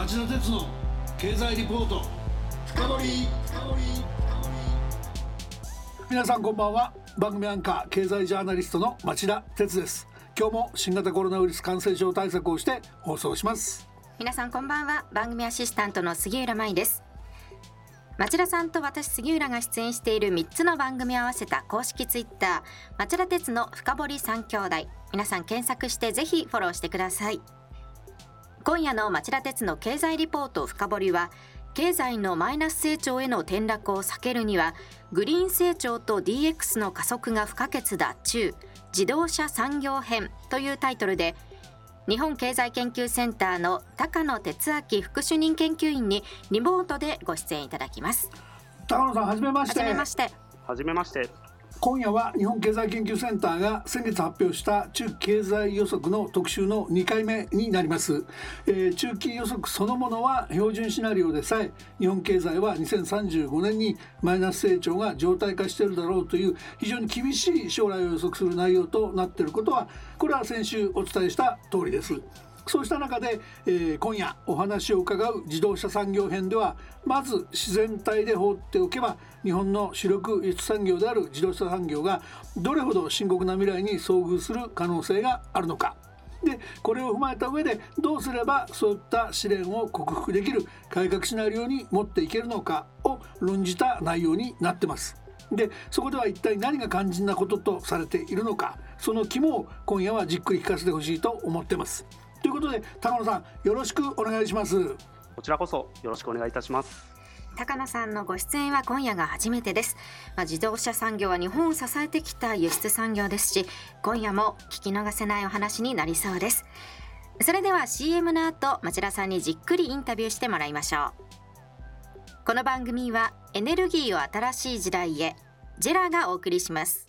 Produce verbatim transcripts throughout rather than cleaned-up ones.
町田鉄の経済リポート深掘り。皆さんこんばんは。番組アンカー経済ジャーナリストの町田鉄です。今日も新型コロナウイルス感染症対策をして放送します。皆さんこんばんは。番組アシスタントの杉浦舞です。町田さんと私杉浦が出演しているみっつの番組を合わせた公式ツイッター、町田鉄の深掘りさん兄弟、皆さん検索してぜひフォローしてください。今夜の町田鉄の経済リポート深掘りは、経済のマイナス成長への転落を避けるにはグリーン成長と ディーエックス の加速が不可欠だ中自動車産業編というタイトルで、日本経済研究センターの高野哲明副主任研究員にリモートでご出演いただきます。高野さん、はじめまして。はじめまして。はじめまして。今夜は日本経済研究センターが先月発表した中期経済予測の特集のにかいめになります、えー、中期予測そのものは標準シナリオでさえ、日本経済はにせんさんじゅうごねんにマイナス成長が常態化しているだろうという非常に厳しい将来を予測する内容となっていることは、これは先週お伝えした通りです。そうした中で、えー、今夜お話を伺う自動車産業編では、まず自然体で放っておけば日本の主力輸出産業である自動車産業がどれほど深刻な未来に遭遇する可能性があるのか、でこれを踏まえた上でどうすればそういった試練を克服できる改革シナリオに持っていけるのかを論じた内容になってます。でそこでは一体何が肝心なこととされているのか、その肝を今夜はじっくり聞かせてほしいと思ってます。ということで高野さん、よろしくお願いします。こちらこそよろしくお願いいたします。高野さんのご出演は今夜が初めてです、まあ、自動車産業は日本を支えてきた輸出産業ですし、今夜も聞き逃せないお話になりそうです。それでは シーエム の後、町田さんにじっくりインタビューしてもらいましょう。この番組はエネルギーを新しい時代へ、ジェラがお送りします。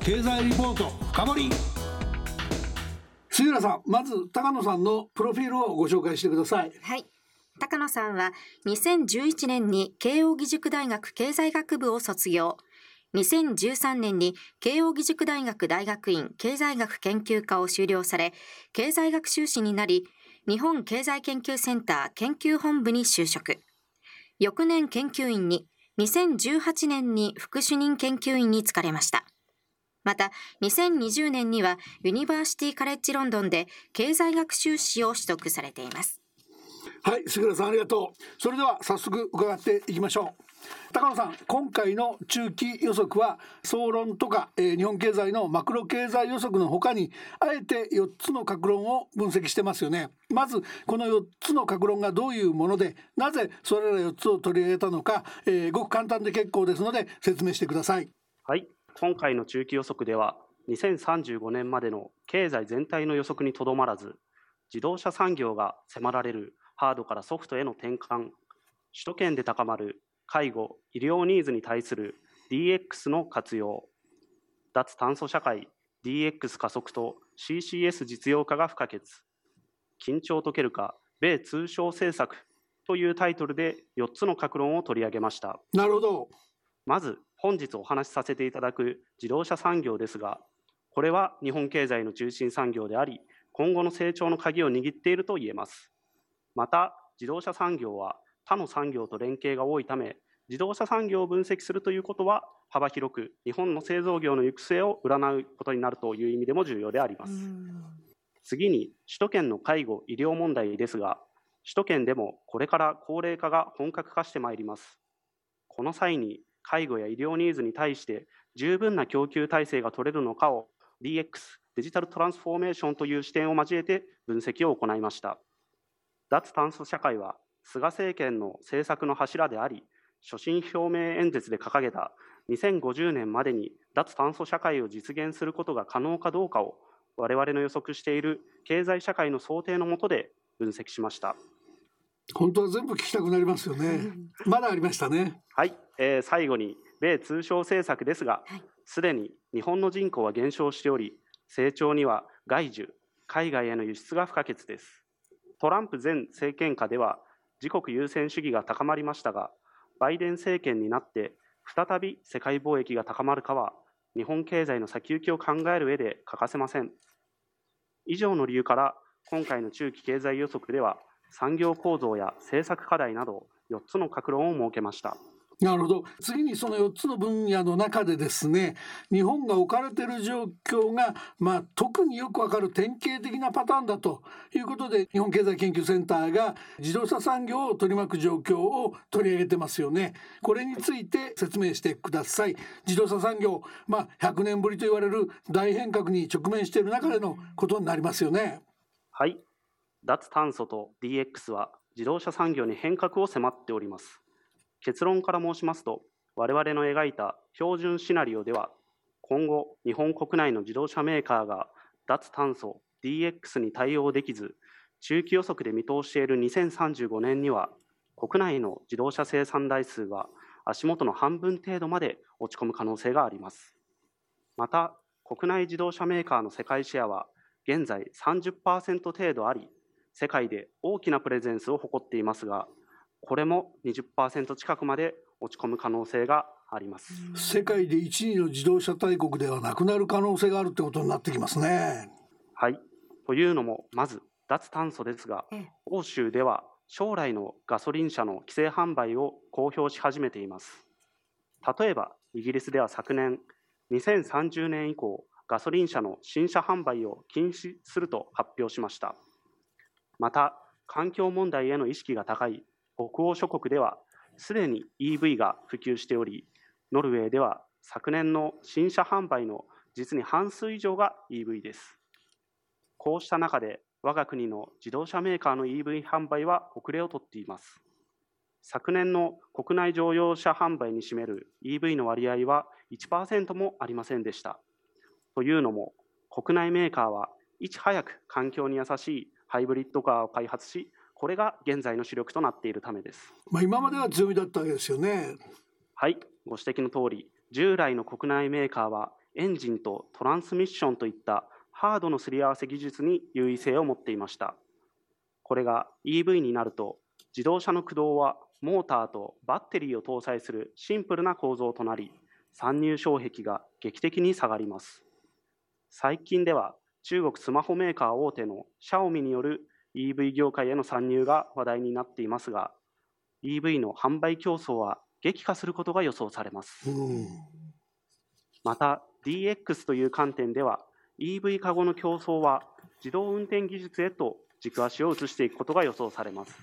経済リポート深掘り。杉浦さん、まず高野さんのプロフィールをご紹介してください。はい、高野さんはにせんじゅういちねんに慶應義塾大学経済学部を卒業、にせんじゅうさんねんに慶應義塾大学大学院経済学研究科を修了され、経済学修士になり日本経済研究センター研究本部に就職、翌年研究員に、にせんじゅうはちねんに副主任研究員に就かれました。またにせんにじゅうねんにはユニバーシティカレッジロンドンで経済学修士を取得されています。はい、杉浦さんありがとう。それでは早速伺っていきましょう。高野さん、今回の中期予測は総論とか、えー、日本経済のマクロ経済予測の他にあえてよっつの各論を分析してますよね。まずこのよっつの各論がどういうもので、なぜそれらよっつを取り上げたのか、えー、ごく簡単で結構ですので説明してください。はい、今回の中期予測ではにせんさんじゅうごねんまでの経済全体の予測にとどまらず、自動車産業が迫られるハードからソフトへの転換、首都圏で高まる介護・医療ニーズに対する ディーエックス の活用、脱炭素社会 ディーエックス 加速と シーシーエス 実用化が不可欠、緊張解けるか米通商政策というタイトルでよっつの各論を取り上げました。なるほど。まず本日お話しさせていただく自動車産業ですが、これは日本経済の中心産業であり、今後の成長の鍵を握っていると言えます。また自動車産業は他の産業と連携が多いため、自動車産業を分析するということは、幅広く日本の製造業の行く末を占うことになるという意味でも重要であります。次に、首都圏の介護・医療問題ですが、首都圏でもこれから高齢化が本格化してまいります。この際に、介護や医療ニーズに対して十分な供給体制が取れるのかを ディーエックス デジタルトランスフォーメーションという視点を交えて分析を行いました。脱炭素社会は菅政権の政策の柱であり、所信表明演説で掲げたにせんごじゅうねんまでに脱炭素社会を実現することが可能かどうかを我々の予測している経済社会の想定の下で分析しました。本当は全部聞きたくなりますよね。まだありましたね。はい、えー、最後に米通商政策ですが、すでに日本の人口は減少しており、成長には外需、海外への輸出が不可欠です。トランプ前政権下では自国優先主義が高まりましたが、バイデン政権になって再び世界貿易が高まるかは日本経済の先行きを考える上で欠かせません。以上の理由から今回の中期経済予測では産業構造や政策課題などよっつの各論を設けました。なるほど。次にそのよっつの分野の中でですね、日本が置かれている状況が、まあ、特によくわかる典型的なパターンだということで、日本経済研究センターが自動車産業を取り巻く状況を取り上げてますよね。これについて説明してください。自動車産業、まあ、ひゃくねんぶりと言われる大変革に直面している中でのことになりますよね。はい、脱炭素と ディーエックス は自動車産業に変革を迫っております。結論から申しますと、我々の描いた標準シナリオでは、今後日本国内の自動車メーカーが脱炭素 ディーエックス に対応できず、中期予測で見通しているにせんさんじゅうごねんには国内の自動車生産台数は足元の半分程度まで落ち込む可能性があります。また、国内自動車メーカーの世界シェアは現在 さんじゅっパーセント 程度あり、世界で大きなプレゼンスを誇っていますが、これも にじゅっパーセント 近くまで落ち込む可能性があります。世界でいちいの自動車大国ではなくなる可能性があるってことになってきますね。はい、というのも、まず脱炭素ですが、欧州では将来のガソリン車の規制販売を公表し始めています。例えばイギリスでは昨年、にせんさんじゅうねん以降ガソリン車の新車販売を禁止すると発表しました。また、環境問題への意識が高い北欧諸国ではすでに イーブイ が普及しており、ノルウェーでは昨年の新車販売の実に半数以上が イーブイ です。こうした中で我が国の自動車メーカーの イーブイ 販売は遅れをとっています。昨年の国内乗用車販売に占める イーブイ の割合は いちパーセント もありませんでした。というのも、国内メーカーはいち早く環境に優しいハイブリッドカーを開発し、これが現在の主力となっているためです。まあ、今までは強みだったわけですよね。はい、ご指摘の通り、従来の国内メーカーはエンジンとトランスミッションといったハードのすり合わせ技術に優位性を持っていました。これが イーブイ になると、自動車の駆動はモーターとバッテリーを搭載するシンプルな構造となり、参入障壁が劇的に下がります。最近では中国スマホメーカー大手の Xiaomi による イーブイ 業界への参入が話題になっていますが、 イーブイ の販売競争は激化することが予想されます。また、 ディーエックス という観点では イーブイ 化後の競争は自動運転技術へと軸足を移していくことが予想されます。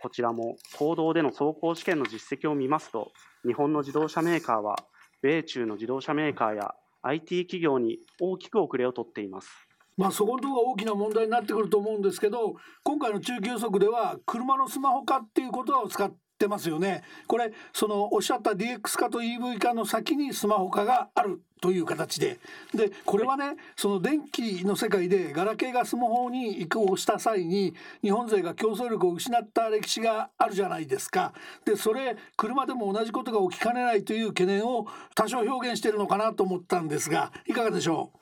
こちらも公道での走行試験の実績を見ますと、日本の自動車メーカーは米中の自動車メーカーや アイティー 企業に大きく遅れをとっています。まあ、そこのところが大きな問題になってくると思うんですけど、今回の中期予測では車のスマホ化っていう言葉を使ってますよね。これ、そのおっしゃった ディーエックス 化と イーブイ 化の先にスマホ化があるという形で、でこれはね、その電気の世界でガラケーがスマホに移行した際に日本勢が競争力を失った歴史があるじゃないですか。でそれ、車でも同じことが起きかねないという懸念を多少表現しているのかなと思ったんですが、いかがでしょう。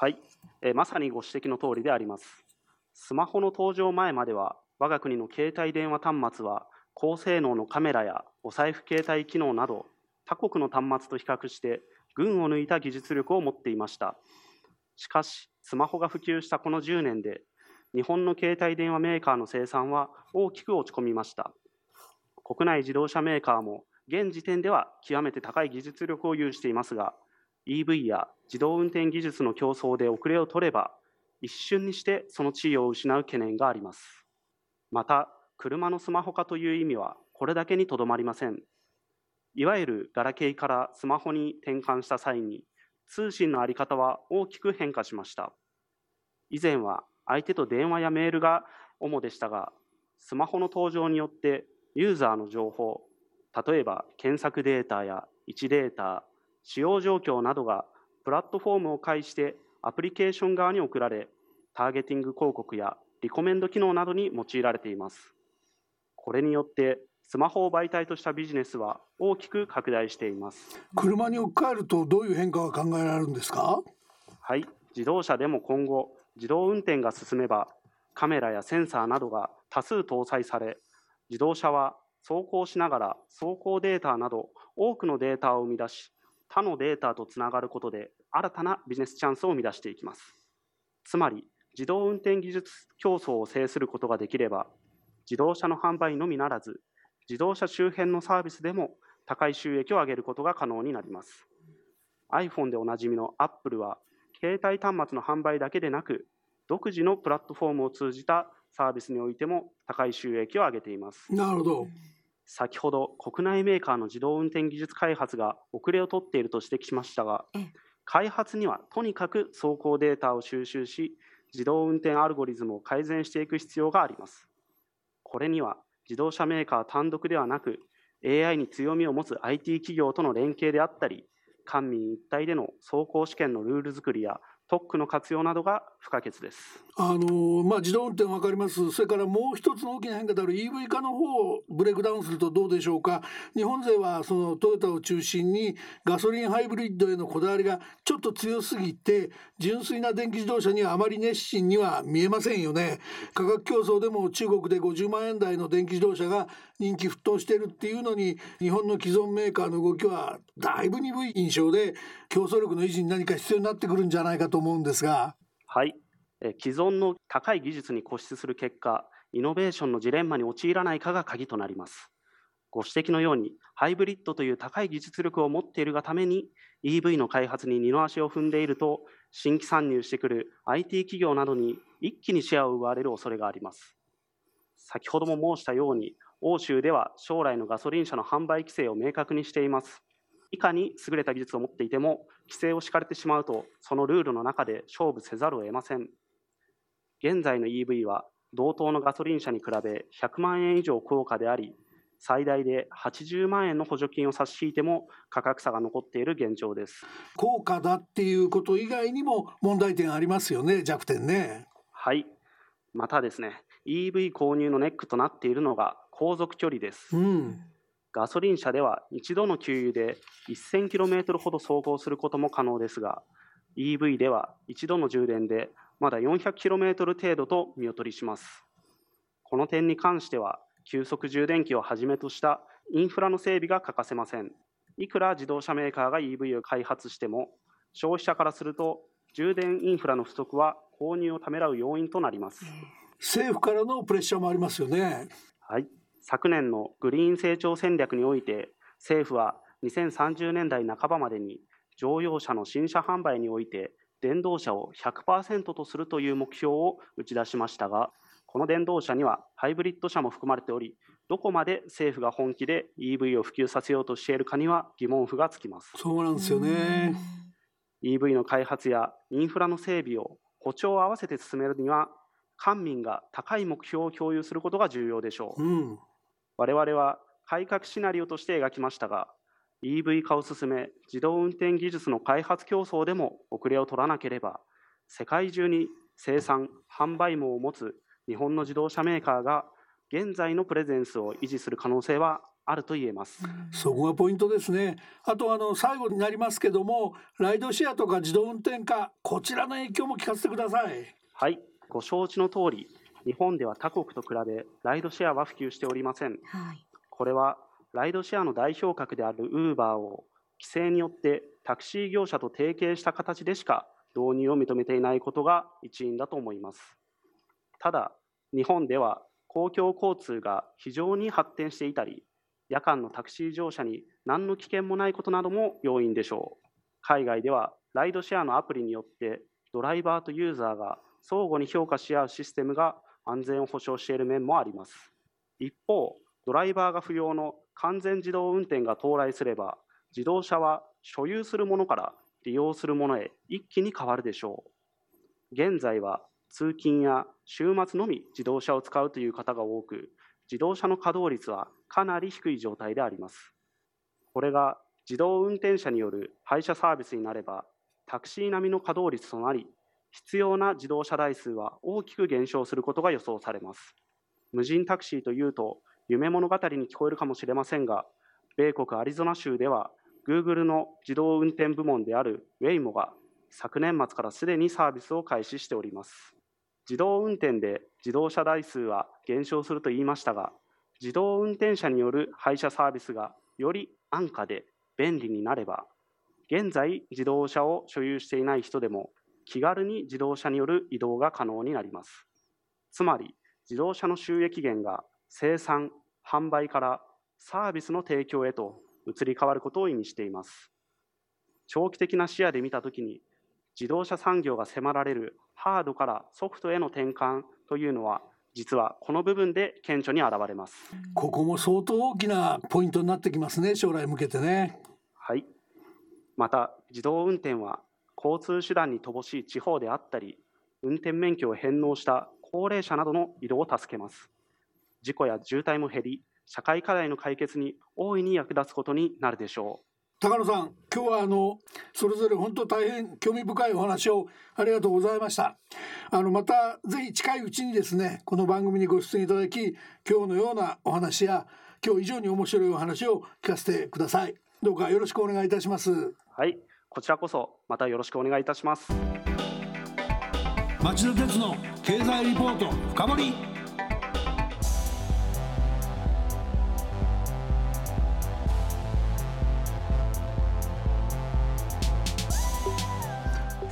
はい、えー、まさにご指摘の通りであります。スマホの登場前までは、我が国の携帯電話端末は高性能のカメラやお財布携帯機能など他国の端末と比較して群を抜いた技術力を持っていました。しかし、スマホが普及したこのじゅうねんで、日本の携帯電話メーカーの生産は大きく落ち込みました。国内自動車メーカーも現時点では極めて高い技術力を有していますが、イーブイ や自動運転技術の競争で遅れを取れば、一瞬にしてその地位を失う懸念があります。また、車のスマホ化という意味はこれだけにとどまりません。いわゆるガラケーからスマホに転換した際に、通信の在り方は大きく変化しました。以前は相手と電話やメールが主でしたが、スマホの登場によってユーザーの情報、例えば検索データや位置データ、使用状況などがプラットフォームを介してアプリケーション側に送られ、ターゲティング広告やリコメンド機能などに用いられています。これによってスマホを媒体としたビジネスは大きく拡大しています。車に置き換えるとどういう変化が考えられるんですか？はい、自動車でも今後、自動運転が進めばカメラやセンサーなどが多数搭載され、自動車は走行しながら走行データなど多くのデータを生み出し、他のデータとつながることで新たなビジネスチャンスを生み出していきます。つまり、自動運転技術競争を制することができれば、自動車の販売のみならず、自動車周辺のサービスでも高い収益を上げることが可能になります。iPhone でおなじみの Apple は、携帯端末の販売だけでなく、独自のプラットフォームを通じたサービスにおいても高い収益を上げています。なるほど。先ほど国内メーカーの自動運転技術開発が遅れを取っていると指摘しましたが、開発にはとにかく走行データを収集し、自動運転アルゴリズムを改善していく必要があります。これには自動車メーカー単独ではなく、エーアイ に強みを持つ アイティー 企業との連携であったり、官民一体での走行試験のルール作りや特区の活用などが不可欠です。あの、まあ、自動運転分かります。それからもう一つの大きな変化である イーブイ 化の方をブレイクダウンするとどうでしょうか。日本勢はそのトヨタを中心にガソリンハイブリッドへのこだわりがちょっと強すぎて、純粋な電気自動車にはあまり熱心には見えませんよね。価格競争でも中国でごじゅうまんえん台の電気自動車が人気沸騰しているっていうのに、日本の既存メーカーの動きはだいぶ鈍い印象で、競争力の維持に何か必要になってくるんじゃないかと思うんですが。はい、え既存の高い技術に固執する結果、イノベーションのジレンマに陥らないかが鍵となります。ご指摘のようにハイブリッドという高い技術力を持っているがために イーブイ の開発に二の足を踏んでいると、新規参入してくる アイティー 企業などに一気にシェアを奪われる恐れがあります。先ほども申したように、欧州では将来のガソリン車の販売規制を明確にしています。いかに優れた技術を持っていても規制を敷かれてしまうと、そのルールの中で勝負せざるを得ません。現在の イーブイ は同等のガソリン車に比べひゃくまんえん以上高価であり、最大ではちじゅうまんえんの補助金を差し引いても価格差が残っている現状です。高価だっていうこと以外にも問題点ありますよね、弱点ね。はい、またですね、 イーブイ 購入のネックとなっているのが航続距離です。うん、ガソリン車では一度の給油で せんキロメートル ほど走行することも可能ですが、 イーブイ では一度の充電でまだ よんひゃくキロメートル 程度と見劣りします。この点に関しては急速充電器をはじめとしたインフラの整備が欠かせません。いくら自動車メーカーが イーブイ を開発しても、消費者からすると充電インフラの不足は購入をためらう要因となります。政府からのプレッシャーもありますよね。はい、昨年のグリーン成長戦略において、政府はにせんさんじゅうねんだいなかばまでに乗用車の新車販売において電動車を ひゃくパーセント とするという目標を打ち出しましたが、この電動車にはハイブリッド車も含まれており、どこまで政府が本気で イーブイ を普及させようとしているかには疑問符がつきます。そうなんですよね。 イーブイ の開発やインフラの整備を歩調を合わせて進めるには、官民が高い目標を共有することが重要でしょう。うん、我々は改革シナリオとして描きましたが、 イーブイ 化を進め、自動運転技術の開発競争でも遅れを取らなければ、世界中に生産・販売網を持つ日本の自動車メーカーが現在のプレゼンスを維持する可能性はあると言えます。そこがポイントですね。あと、あの最後になりますけども、ライドシェアとか自動運転化、こちらの影響も聞かせてください。はい、ご承知の通り、日本では他国と比べライドシェアは普及しておりません。はい、これはライドシェアの代表格であるウーバーを規制によってタクシー業者と提携した形でしか導入を認めていないことが一因だと思います。ただ、日本では公共交通が非常に発展していたり、夜間のタクシー乗車に何の危険もないことなども要因でしょう。海外ではライドシェアのアプリによってドライバーとユーザーが相互に評価し合うシステムが安全を保障している面もあります。一方、ドライバーが不要の完全自動運転が到来すれば、自動車は所有するものから利用するものへ一気に変わるでしょう。現在は通勤や週末のみ自動車を使うという方が多く、自動車の稼働率はかなり低い状態であります。これが自動運転車による配車サービスになれば、タクシー並みの稼働率となり、必要な自動車台数は大きく減少することが予想されます。無人タクシーというと夢物語に聞こえるかもしれませんが、米国アリゾナ州では Google の自動運転部門である Waymo が昨年末からすでにサービスを開始しております。自動運転で自動車台数は減少すると言いましたが、自動運転車による配車サービスがより安価で便利になれば、現在自動車を所有していない人でも気軽に自動車による移動が可能になります。つまり、自動車の収益源が生産・販売からサービスの提供へと移り変わることを意味しています。長期的な視野で見たときに、自動車産業が迫られるハードからソフトへの転換というのは、実はこの部分で顕著に現れます。ここも相当大きなポイントになってきますね、将来向けてね。はい。また、自動運転は交通手段に乏しい地方であったり、運転免許を返納した高齢者などの移動を助けます。事故や渋滞も減り、社会課題の解決に大いに役立つことになるでしょう。高野さん、今日はあのそれぞれ本当大変興味深いお話をありがとうございました。あのまたぜひ近いうちにですね、この番組にご出演いただき、今日のようなお話や今日以上に面白いお話を聞かせてください。どうかよろしくお願いいたします。はい、こちらこそまたよろしくお願いいたします。町田鉄の経済リポート深掘り。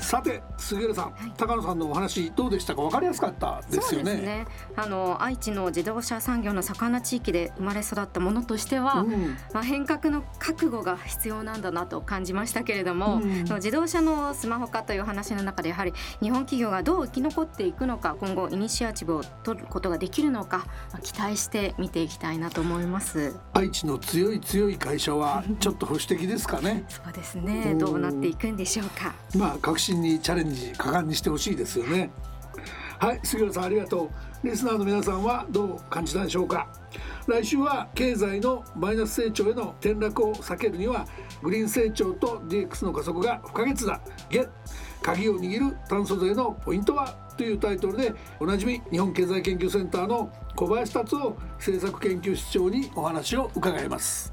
さて杉浦さん、はい、高野さんのお話どうでしたか。分かりやすかったですよね。そうですね、あの愛知の自動車産業の盛んな地域で生まれ育ったものとしては、うん、まあ、変革の覚悟が必要なんだなと感じましたけれども、うん、自動車のスマホ化という話の中で、やはり日本企業がどう生き残っていくのか、今後イニシアチブを取ることができるのか、まあ、期待して見ていきたいなと思います。愛知の強い強い会社はちょっと保守的ですかね。そうですね、どうなっていくんでしょうか。まあ確信にチャレンジ果敢にしてほしいですよね。はい、杉浦さんありがとう。リスナーの皆さんはどう感じたでしょうか。来週は経済のマイナス成長への転落を避けるにはグリーン成長と ディーエックス の加速が不可欠だ、げ鍵を握る炭素税のポイントはというタイトルでおなじみ日本経済研究センターの小林達夫政策研究室長にお話を伺います。